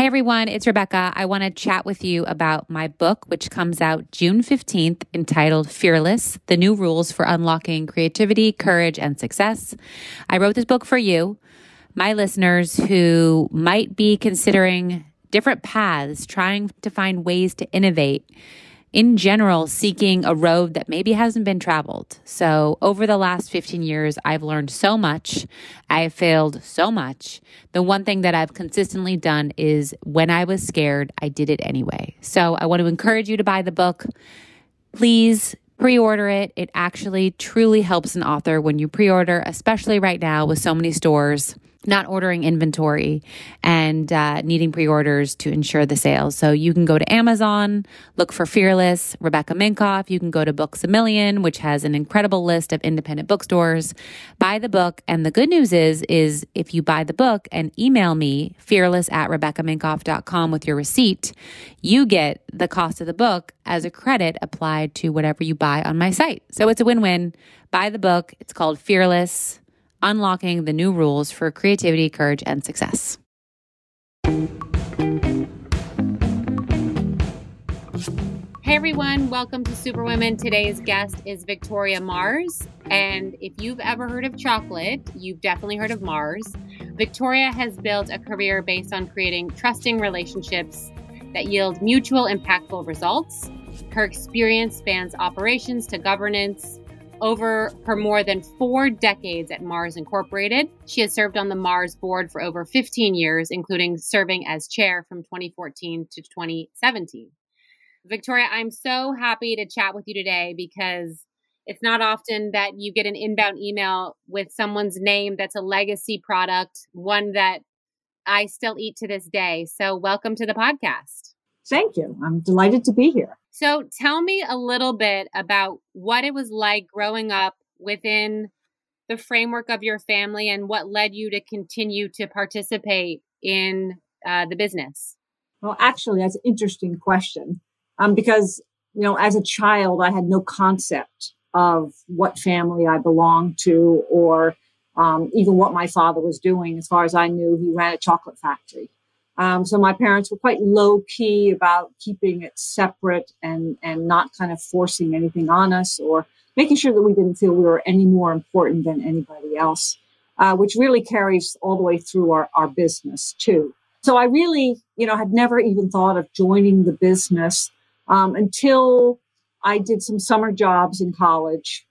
Hey everyone, it's Rebecca. I want to chat with you about my book, which comes out June 15th, entitled Fearless, The New Rules for Unlocking Creativity, Courage, and Success. I wrote this book for you, my listeners who might be considering different paths, trying to find ways to innovate, in general, seeking a road that maybe hasn't been traveled. So over the last 15 years, I've learned so much. I have failed so much. The one thing that I've consistently done is when I was scared, I did it anyway. So I want to encourage you to buy the book. Please pre-order it. It actually truly helps an author when you pre-order, especially right now with so many stores not ordering inventory and needing pre-orders to ensure the sales. So you can go to Amazon, look for Fearless, Rebecca Minkoff. You can go to Books A Million, which has an incredible list of independent bookstores. Buy the book. And the good news is if you buy the book and email me, fearless@rebeccaminkoff.com with your receipt, you get the cost of the book as a credit applied to whatever you buy on my site. So it's a win-win. Buy the book. It's called Fearless, Unlocking the New Rules for Creativity, Courage, and Success. Hey everyone, welcome to Superwomen. Today's guest is Victoria Mars. And if you've ever heard of chocolate, you've definitely heard of Mars. Victoria has built a career based on creating trusting relationships that yield mutual impactful results. Her experience spans operations to governance. Over her more than 4 decades at Mars Incorporated, she has served on the Mars board for over 15 years, including serving as chair from 2014 to 2017. Victoria, I'm so happy to chat with you today because it's not often that you get an inbound email with someone's name that's a legacy product, one that I still eat to this day. So welcome to the podcast. Thank you. I'm delighted to be here. So tell me a little bit about what it was like growing up within the framework of your family and what led you to continue to participate in the business. Well, actually, that's an interesting question because, you know, as a child, I had no concept of what family I belonged to or even what my father was doing. As far as I knew, he ran a chocolate factory. So my parents were quite low key about keeping it separate and not kind of forcing anything on us or making sure that we didn't feel we were any more important than anybody else, which really carries all the way through our business too. So I really, had never even thought of joining the business until I did some summer jobs in college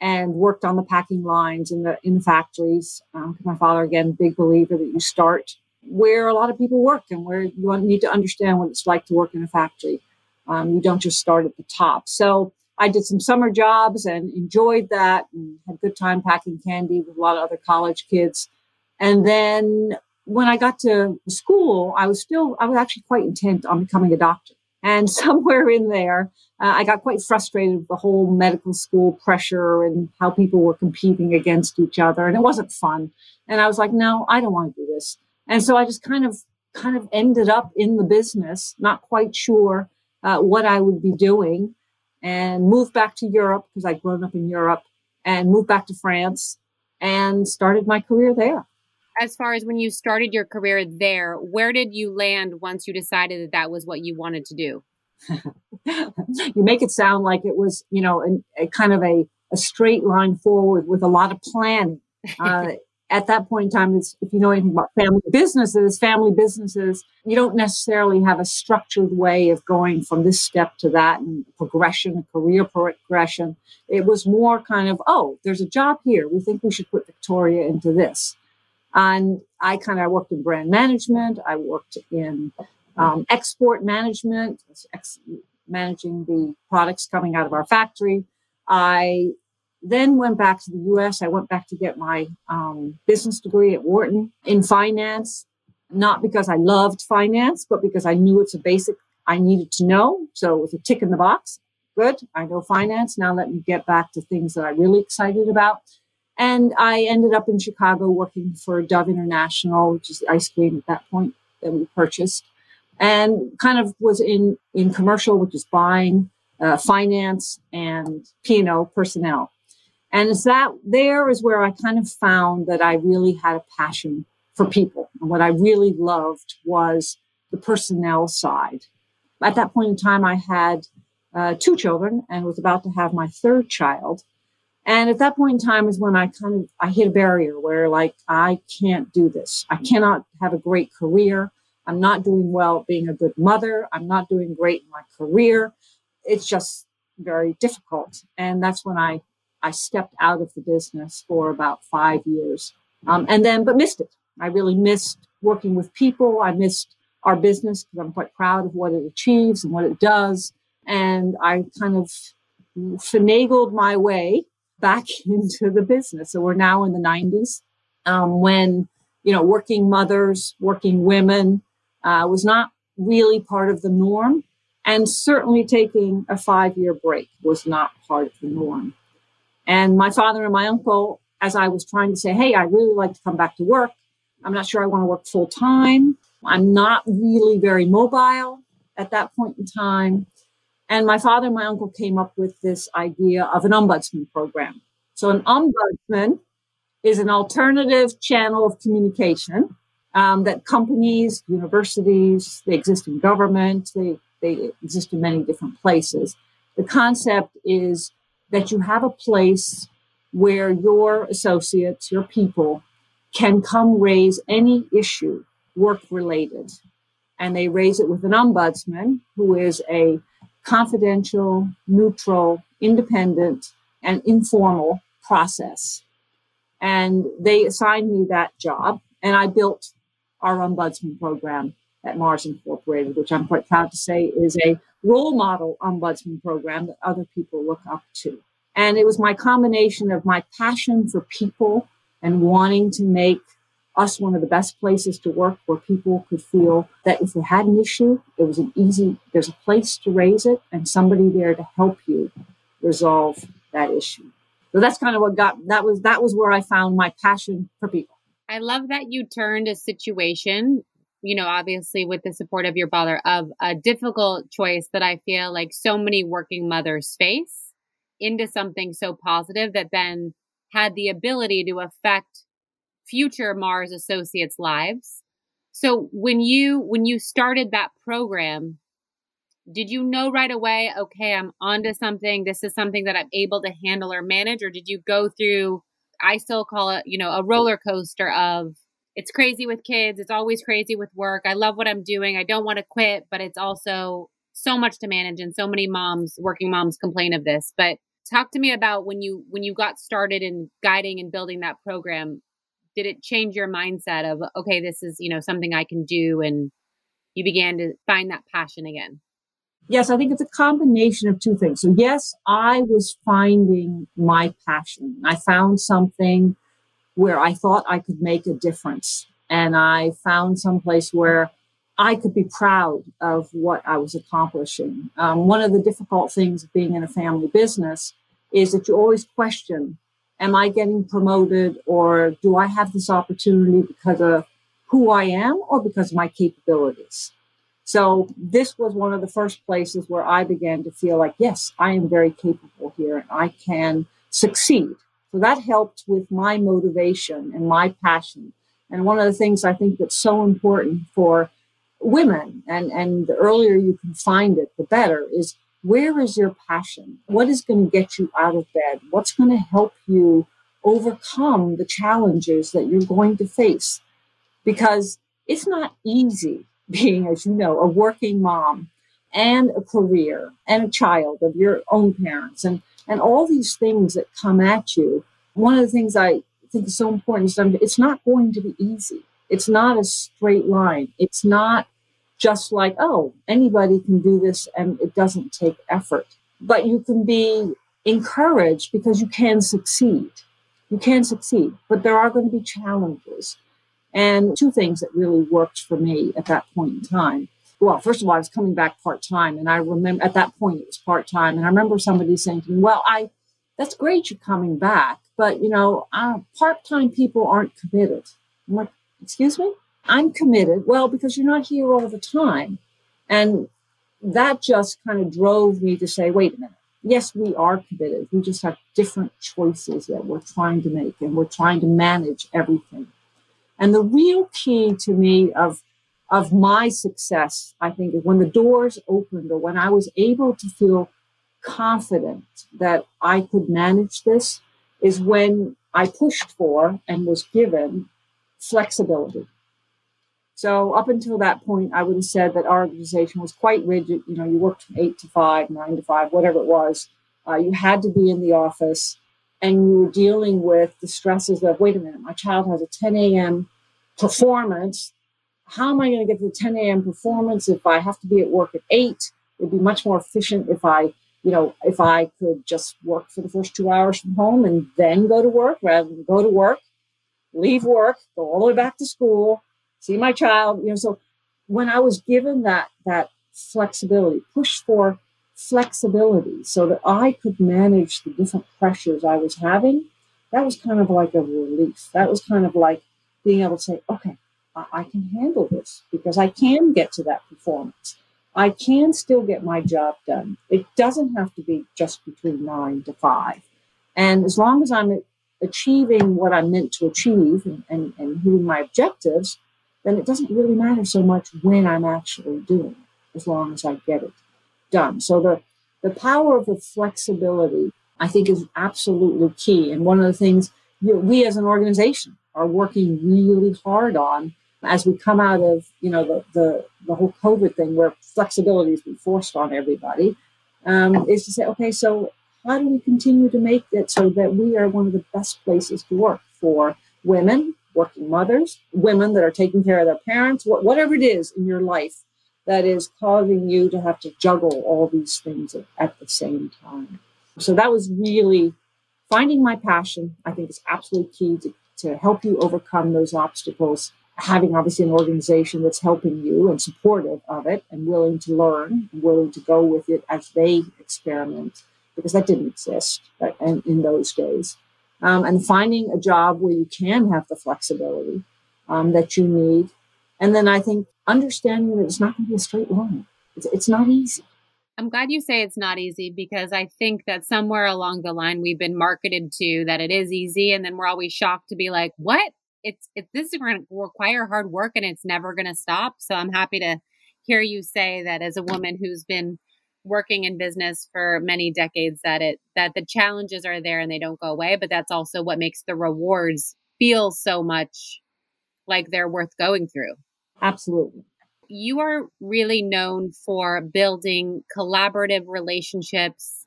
and worked on the packing lines in the factories. My father, again, big believer that you start where a lot of people work and where you need to understand what it's like to work in a factory. You don't just start at the top. So I did some summer jobs and enjoyed that and had a good time packing candy with a lot of other college kids. And then when I got to school, I was actually quite intent on becoming a doctor. And somewhere in there, I got quite frustrated with the whole medical school pressure and how people were competing against each other. And it wasn't fun. And I was like, no, I don't want to do this. And so I just kind of ended up in the business, not quite sure what I would be doing, and moved back to Europe because I'd grown up in Europe and moved back to France and started my career there. As far as when you started your career there, where did you land once you decided that that was what you wanted to do? You make it sound like it was, a straight line forward with a lot of planning. At that point in time, if you know anything about family businesses, you don't necessarily have a structured way of going from this step to that and career progression. It was more kind of, there's a job here. We think we should put Victoria into this. And I worked in brand management. I worked in export management, managing the products coming out of our factory. Then went back to the U.S. I went back to get my business degree at Wharton in finance, not because I loved finance, but because I knew it's a basic I needed to know. So it was a tick in the box. Good. I know finance. Now let me get back to things that I'm really excited about. And I ended up in Chicago working for Dove International, which is the ice cream at that point that we purchased, and kind of was in commercial, which is buying, finance, and P&O personnel. And there is where I kind of found that I really had a passion for people. And what I really loved was the personnel side. At that point in time, I had two children and was about to have my third child. And at that point in time is when I hit a barrier where, like, I can't do this. I cannot have a great career. I'm not doing well at being a good mother. I'm not doing great in my career. It's just very difficult. And that's when I stepped out of the business for about 5 years. But missed it. I really missed working with people. I missed our business because I'm quite proud of what it achieves and what it does. And I kind of finagled my way back into the business. So we're now in the 90s when, you know, working mothers, working women was not really part of the norm. And certainly taking a 5-year break was not part of the norm. And my father and my uncle, as I was trying to say, hey, I really like to come back to work. I'm not sure I want to work full time. I'm not really very mobile at that point in time. And my father and my uncle came up with this idea of an ombudsman program. So an ombudsman is an alternative channel of communication that companies, universities, they exist in government, they exist in many different places. The concept is that you have a place where your associates, your people, can come raise any issue work-related. And they raise it with an ombudsman who is a confidential, neutral, independent, and informal process. And they assigned me that job, and I built our ombudsman program at Mars Incorporated, which I'm quite proud to say is a role model ombudsman program that other people look up to. And it was my combination of my passion for people and wanting to make us one of the best places to work where people could feel that if they had an issue, it was there's a place to raise it and somebody there to help you resolve that issue. So that's kind of what that was where I found my passion for people. I love that you turned a situation, you know, obviously with the support of your father, of a difficult choice that I feel like so many working mothers face into something so positive that then had the ability to affect future Mars associates' lives. So when you started that program, did you know right away, okay, I'm onto something, this is something that I'm able to handle or manage? Or did you go through, I still call it, you know, a roller coaster of, it's crazy with kids, it's always crazy with work, I love what I'm doing, I don't want to quit, but it's also so much to manage, and so many moms, working moms, complain of this. But talk to me about when you got started in guiding and building that program. Did it change your mindset of, okay, this is, you know, something I can do, and you began to find that passion again? Yes, I think it's a combination of two things. So yes, I was finding my passion. I found something where I thought I could make a difference, and I found some place where I could be proud of what I was accomplishing. One of the difficult things of being in a family business is that you always question, am I getting promoted, or do I have this opportunity because of who I am or because of my capabilities? So this was one of the first places where I began to feel like, yes, I am very capable here and I can succeed. So that helped with my motivation and my passion. And one of the things I think that's so important for women, and the earlier you can find it, the better, is where is your passion? What is going to get you out of bed? What's going to help you overcome the challenges that you're going to face? Because it's not easy being, as you know, a working mom and a career and a child of your own parents and all these things that come at you. One of the things I think is so important is that it's not going to be easy. It's not a straight line. It's not just like, oh, anybody can do this and it doesn't take effort. But you can be encouraged because you can succeed. You can succeed, but there are going to be challenges. And two things that really worked for me at that point in time. Well, first of all, I was coming back part-time, and I remember at that point it was part-time. And I remember somebody saying to me, well, that's great you're coming back, but, you know, part-time people aren't committed. I'm like, excuse me? I'm committed. Well, because you're not here all the time. And that just kind of drove me to say, wait a minute. Yes, we are committed. We just have different choices that we're trying to make, and we're trying to manage everything. And the real key to me of of my success, I think, is when the doors opened or when I was able to feel confident that I could manage this, is when I pushed for and was given flexibility. So up until that point, I would have said that our organization was quite rigid. You know, you worked from 8 to 5, 9 to 5, whatever it was. You had to be in the office, and you were dealing with the stresses of, wait a minute, my child has a 10 a.m. performance. How am I going to get to the 10 a.m. performance if I have to be at work at 8? It'd be much more efficient if I could just work for the first 2 hours from home and then go to work, rather than go to work, leave work, go all the way back to school, see my child. You know, so when I was given that flexibility, push for flexibility so that I could manage the different pressures I was having, that was kind of like a relief. That was kind of like being able to say, okay, I can handle this because I can get to that performance. I can still get my job done. It doesn't have to be just between 9 to 5. And as long as I'm achieving what I'm meant to achieve and hitting my objectives, then it doesn't really matter so much when I'm actually doing it, as long as I get it done. So the power of the flexibility, I think, is absolutely key. And one of the things we as an organization are working really hard on as we come out of, you know, the whole COVID thing where flexibility has been forced on everybody, is to say, okay, so how do we continue to make it so that we are one of the best places to work for women, working mothers, women that are taking care of their parents, whatever it is in your life that is causing you to have to juggle all these things at the same time. So that was really finding my passion. I think is absolutely key to help you overcome those obstacles. Having obviously an organization that's helping you and supportive of it and willing to learn and willing to go with it as they experiment, because that didn't exist in those days. And finding a job where you can have the flexibility that you need. And then I think understanding that it's not going to be a straight line. It's not easy. I'm glad you say it's not easy, because I think that somewhere along the line, we've been marketed to that it is easy. And then we're always shocked to be like, what? This is going to require hard work and it's never going to stop. So I'm happy to hear you say that as a woman who's been working in business for many decades, that the challenges are there and they don't go away. But that's also what makes the rewards feel so much like they're worth going through. Absolutely. You are really known for building collaborative relationships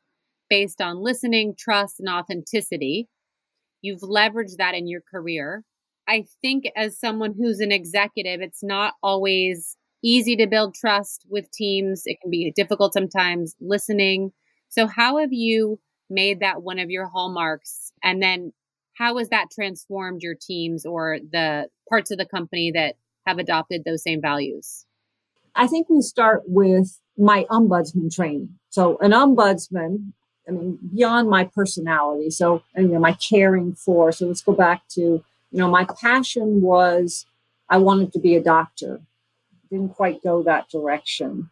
based on listening, trust, and authenticity. You've leveraged that in your career. I think as someone who's an executive, it's not always easy to build trust with teams. It can be difficult sometimes listening. So how have you made that one of your hallmarks? And then how has that transformed your teams or the parts of the company that have adopted those same values? I think we start with my ombudsman training. So an ombudsman, I mean, beyond my personality, so, and, you know, my caring for, so let's go back to, you know, my passion was I wanted to be a doctor. Didn't quite go that direction.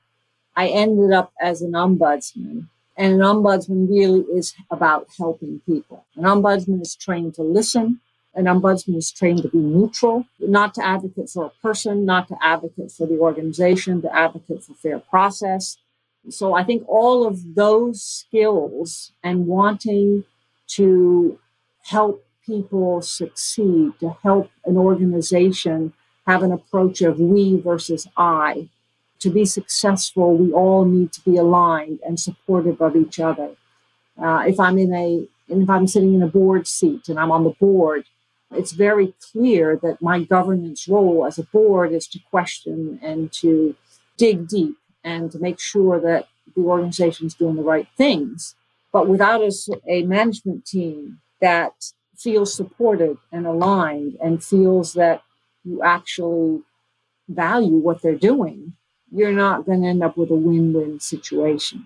I ended up as an ombudsman, and an ombudsman really is about helping people. An ombudsman is trained to listen. An ombudsman is trained to be neutral, not to advocate for a person, not to advocate for the organization, to advocate for fair process. So I think all of those skills and wanting to help people succeed, to help an organization have an approach of we versus I. To be successful, we all need to be aligned and supportive of each other. If I'm sitting in a board seat and I'm on the board, it's very clear that my governance role as a board is to question and to dig deep and to make sure that the organization's doing the right things. But without a management team that feels supported and aligned and feels that you actually value what they're doing, you're not going to end up with a win-win situation.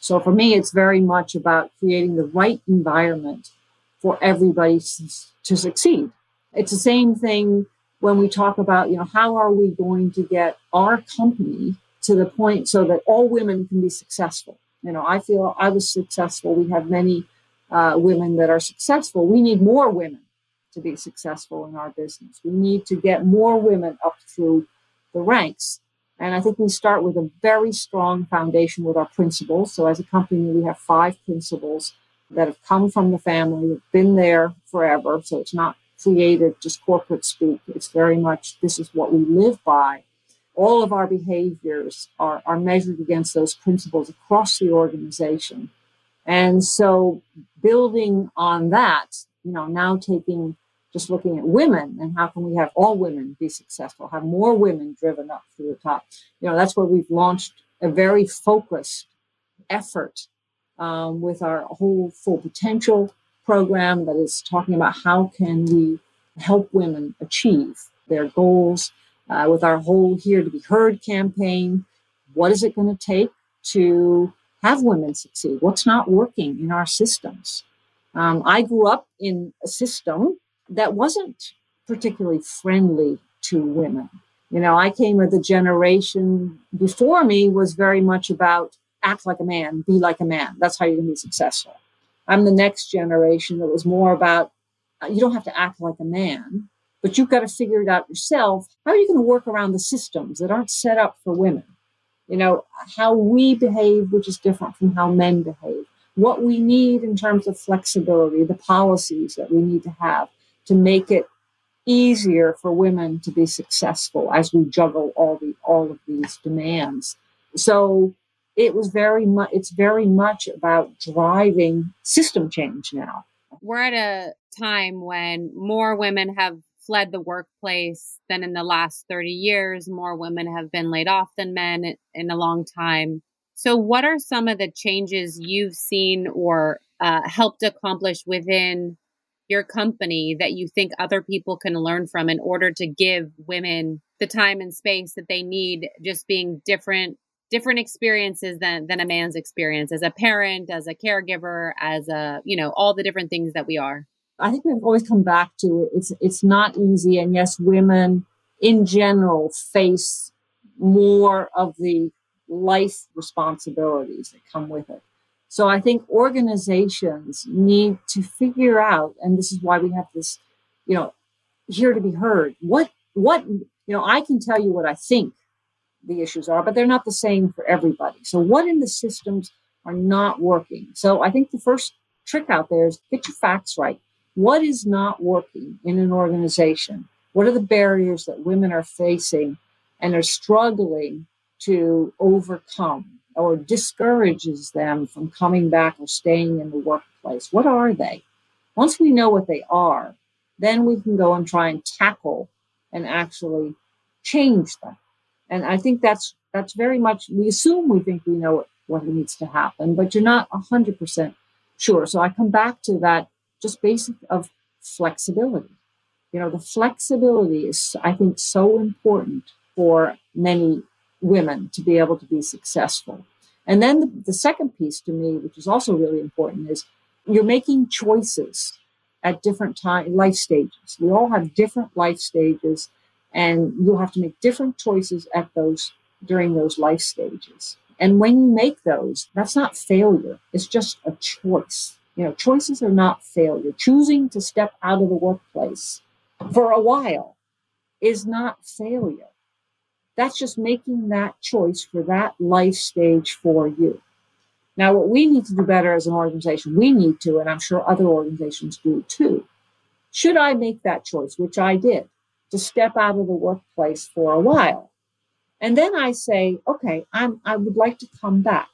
So for me, it's very much about creating the right environment for everybody to succeed. It's the same thing when we talk about, you know, how are we going to get our company to the point so that all women can be successful? You know, I feel I was successful. We have many women that are successful. We need more women to be successful in our business. We need to get more women up through the ranks. And I think we start with a very strong foundation with our principles. So as a company, we have 5 principles that have come from the family, have been there forever. So it's not created just corporate speak. It's very much, this is what we live by. All of our behaviors are measured against those principles across the organization. And so building on that, you know, now taking, just looking at women and how can we have all women be successful, have more women driven up to the top. You know, that's where we've launched a very focused effort with our whole Full Potential program that is talking about how can we help women achieve their goals with our whole Here to Be Heard campaign. What is it going to take to have women succeed? What's not working in our systems? I grew up in a system that wasn't particularly friendly to women. You know, I came with a generation before me was very much about act like a man, be like a man. That's how you're going to be successful. I'm the next generation that was more about you don't have to act like a man, but you've got to figure it out yourself. How are you going to work around the systems that aren't set up for women? You know, how we behave, which is different from how men behave, what we need in terms of flexibility, the policies that we need to have to make it easier for women to be successful as we juggle all of these demands. So it was very much about driving system change now. We're at a time when more women have fled the workplace than in the last 30 years. More women have been laid off than men in a long time. So what are some of the changes you've seen or helped accomplish within your company that you think other people can learn from in order to give women the time and space that they need, just being different experiences than a man's experience as a parent, as a caregiver, as a, you know, all the different things that we are? I think we've always come back to it. It's not easy. And yes, women in general face more of the life responsibilities that come with it. So I think organizations need to figure out, and this is why we have this, you know, Here to Be Heard. What, you know, I can tell you what I think the issues are, but they're not the same for everybody. So what in the systems are not working? So I think the first trick out there is get your facts right. What is not working in an organization? What are the barriers that women are facing and are struggling to overcome, or discourages them from coming back or staying in the workplace? What are they? Once we know what they are, then we can go and try and tackle and actually change them. And I think that's very much, we assume we think we know what needs to happen, but you're not 100% sure. So I come back to that just basic of flexibility. You know, the flexibility is, I think, so important for many women to be able to be successful. And then the second piece to me, which is also really important, is you're making choices at different life stages. We all have different life stages, and you'll have to make different choices at those during those life stages. And when you make those, that's not failure. It's just a choice. You know, choices are not failure. Choosing to step out of the workplace for a while is not failure. That's just making that choice for that life stage for you. Now, what we need to do better as an organization, we need to, and I'm sure other organizations do too. Should I make that choice, which I did, to step out of the workplace for a while? And then I say, okay, I would like to come back.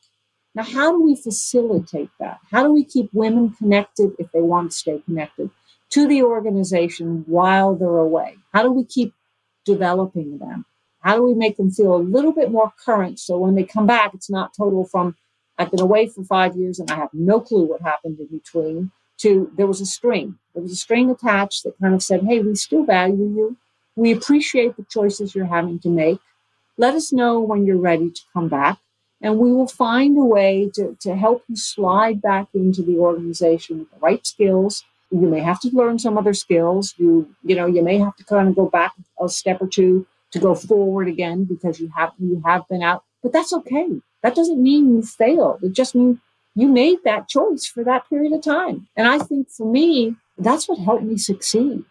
Now, how do we facilitate that? How do we keep women connected if they want to stay connected to the organization while they're away? How do we keep developing them? How do we make them feel a little bit more current so when they come back, it's not total from I've been away for 5 years and I have no clue what happened in between to there was a string. There was a string attached that kind of said, hey, we still value you. We appreciate the choices you're having to make. Let us know when you're ready to come back, and we will find a way to help you slide back into the organization with the right skills. You may have to learn some other skills. You may have to kind of go back a step or two to go forward again because you have been out, but that's okay. That doesn't mean you failed. It just means you made that choice for that period of time. And I think for me, that's what helped me succeed,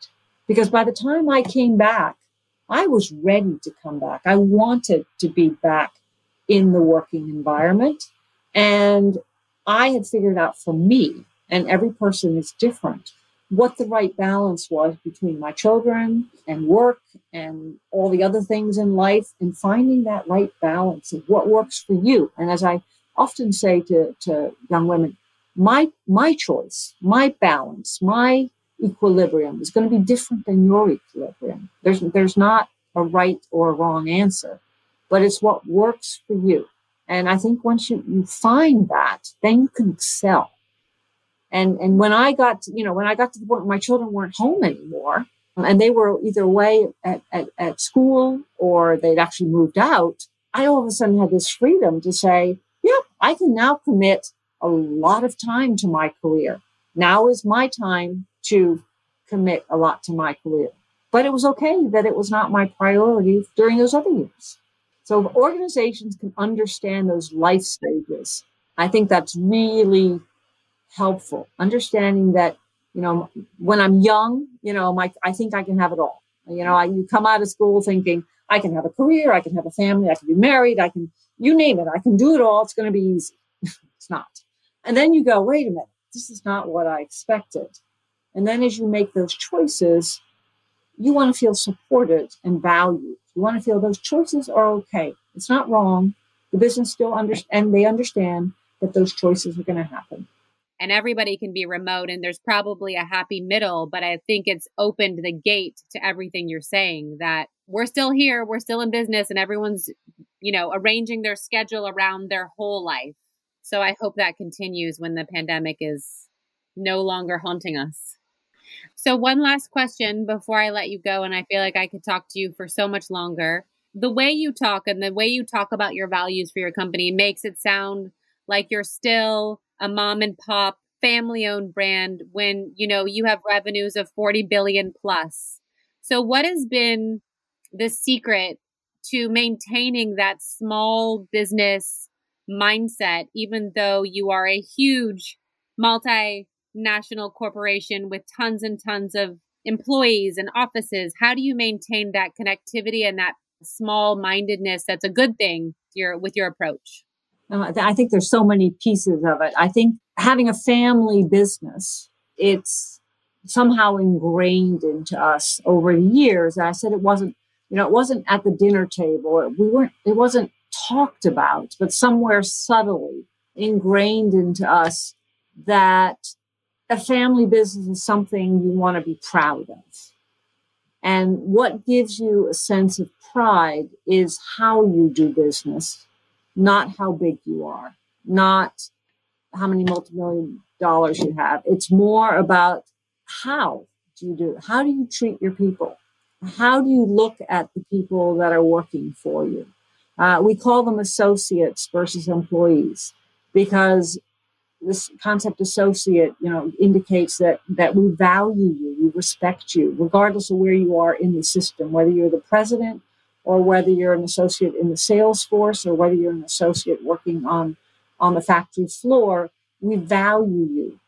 because by the time I came back, I was ready to come back. I wanted to be back in the working environment. And I had figured out for me, and every person is different, what the right balance was between my children and work and all the other things in life, and finding that right balance of what works for you. And as I often say to young women, my choice, my balance, my equilibrium is going to be different than your equilibrium. There's not a right or a wrong answer, but it's what works for you. And I think once you find that, then you can excel. And when I got to the point where my children weren't home anymore, and they were either away at school or they'd actually moved out, I all of a sudden had this freedom to say, yeah, I can now commit a lot of time to my career. Now is my time to commit a lot to my career. But it was okay that it was not my priority during those other years. So if organizations can understand those life stages, I think that's really helpful. Understanding that, you know, when I'm young, you know, I think I can have it all. You know, you come out of school thinking, I can have a career, I can have a family, I can be married, I can, you name it, I can do it all. It's going to be easy. It's not. And then you go, wait a minute, this is not what I expected. And then as you make those choices, you want to feel supported and valued. You want to feel those choices are okay. It's not wrong. The business still and they understand that those choices are going to happen. And everybody can be remote, and there's probably a happy middle, but I think it's opened the gate to everything you're saying, that we're still here, we're still in business, and everyone's, you know, arranging their schedule around their whole life. So I hope that continues when the pandemic is no longer haunting us. So one last question before I let you go, and I feel like I could talk to you for so much longer. The way you talk and the way you talk about your values for your company makes it sound like you're still a mom and pop family-owned brand when, you know, you have revenues of 40 billion plus. So what has been the secret to maintaining that small business mindset, even though you are a huge multinational corporation with tons and tons of employees and offices? How do you maintain that connectivity and that small-mindedness that's a good thing with your approach? I think there's so many pieces of it. I think having a family business, it's somehow ingrained into us over the years. I said it wasn't, you know, it wasn't at the dinner table. It wasn't talked about, but somewhere subtly ingrained into us that a family business is something you want to be proud of. And what gives you a sense of pride is how you do business, not how big you are, not how many multi-million dollars you have. It's more about how do you treat your people? How do you look at the people that are working for you? We call them associates versus employees, because this concept associate, you know, indicates that we value you, we respect you, regardless of where you are in the system, whether you're the president or whether you're an associate in the sales force or whether you're an associate working on the factory floor. We value you.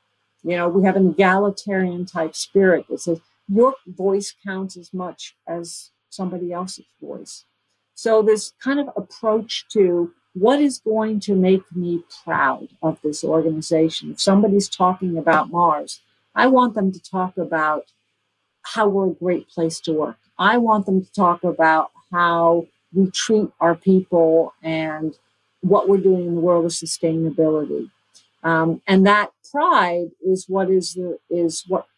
You know, we have an egalitarian type spirit that says your voice counts as much as somebody else's voice. So this kind of approach to what is going to make me proud of this organization? If somebody's talking about Mars, I want them to talk about how we're a great place to work. I want them to talk about how we treat our people and what we're doing in the world of sustainability. And that pride is what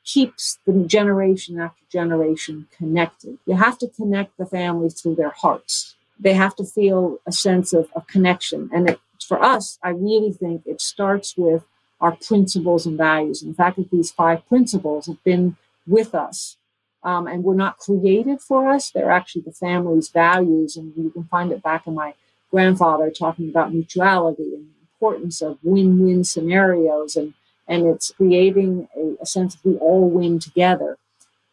keeps the generation after generation connected. You have to connect the families through their hearts. They have to feel a sense of connection. And for us, I really think it starts with our principles and values. And the fact that these 5 principles have been with us and were not created for us, they're actually the family's values. And you can find it back in my grandfather talking about mutuality and the importance of win-win scenarios. And it's creating a sense of we all win together.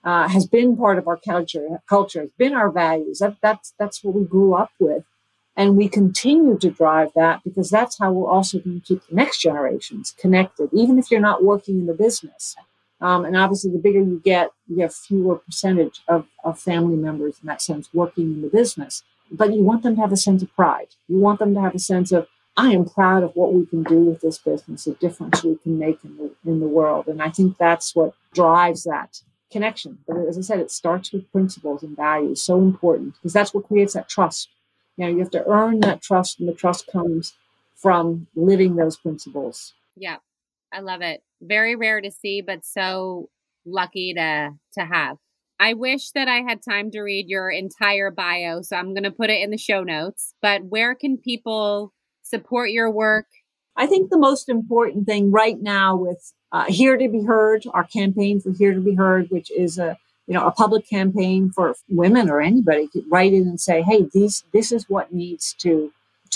Has been part of our culture, has been our values. That's what we grew up with. And we continue to drive that because that's how we're also going to keep the next generations connected, even if you're not working in the business. And obviously, the bigger you get, you have fewer percentage of family members, in that sense, working in the business. But you want them to have a sense of pride. You want them to have a sense of, I am proud of what we can do with this business, the difference we can make in the world. And I think that's what drives that connection. But as I said, it starts with principles and values, so important, because that's what creates that trust. You know, you have to earn that trust, and the trust comes from living those principles. Yeah, I love it. Very rare to see, but so lucky to have. I wish that I had time to read your entire bio, so I'm going to put it in the show notes. But where can people support your work? I think the most important thing right now with Here to Be Heard, our campaign for Here to Be Heard, which is a public campaign for women or anybody to write in and say, hey, this is what needs to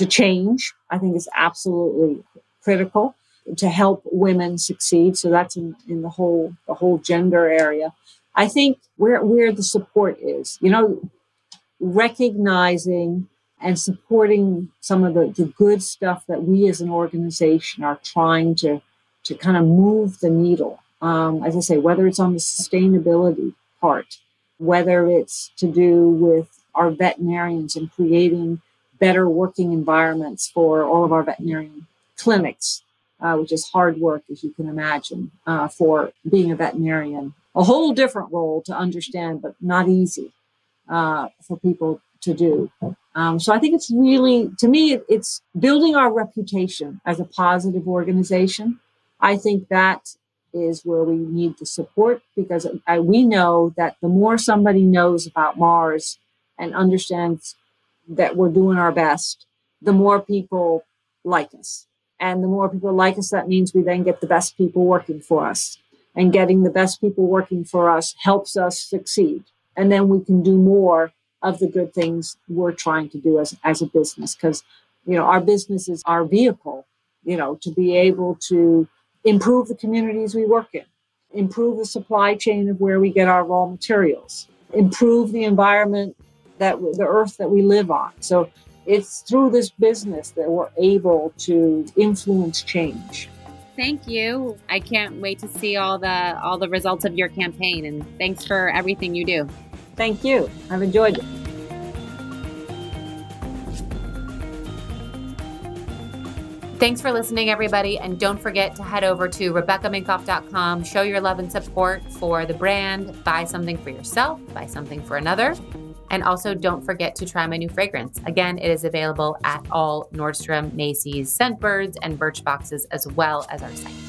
change. I think is absolutely critical to help women succeed. So that's in the whole gender area. I think where the support is, recognizing and supporting some of the good stuff that we as an organization are trying to kind of move the needle. As I say, whether it's on the sustainability part, whether it's to do with our veterinarians and creating better working environments for all of our veterinarian clinics, which is hard work, as you can imagine, for being a veterinarian. A whole different role to understand, but not easy for people to do. So I think it's really, to me, it's building our reputation as a positive organization. I think that is where we need the support, because we know that the more somebody knows about Mars and understands that we're doing our best, the more people like us. And the more people like us, that means we then get the best people working for us. And getting the best people working for us helps us succeed. And then we can do more of the good things we're trying to do as a business, because, our business is our vehicle, to be able to improve the communities we work in, improve the supply chain of where we get our raw materials, improve the environment, the earth that we live on. So it's through this business that we're able to influence change. Thank you. I can't wait to see all the results of your campaign, and thanks for everything you do. Thank you. I've enjoyed it. Thanks for listening, everybody. And don't forget to head over to RebeccaMinkoff.com. Show your love and support for the brand. Buy something for yourself. Buy something for another. And also don't forget to try my new fragrance. Again, it is available at all Nordstrom, Macy's, Scentbirds, and Birchboxes, as well as our site.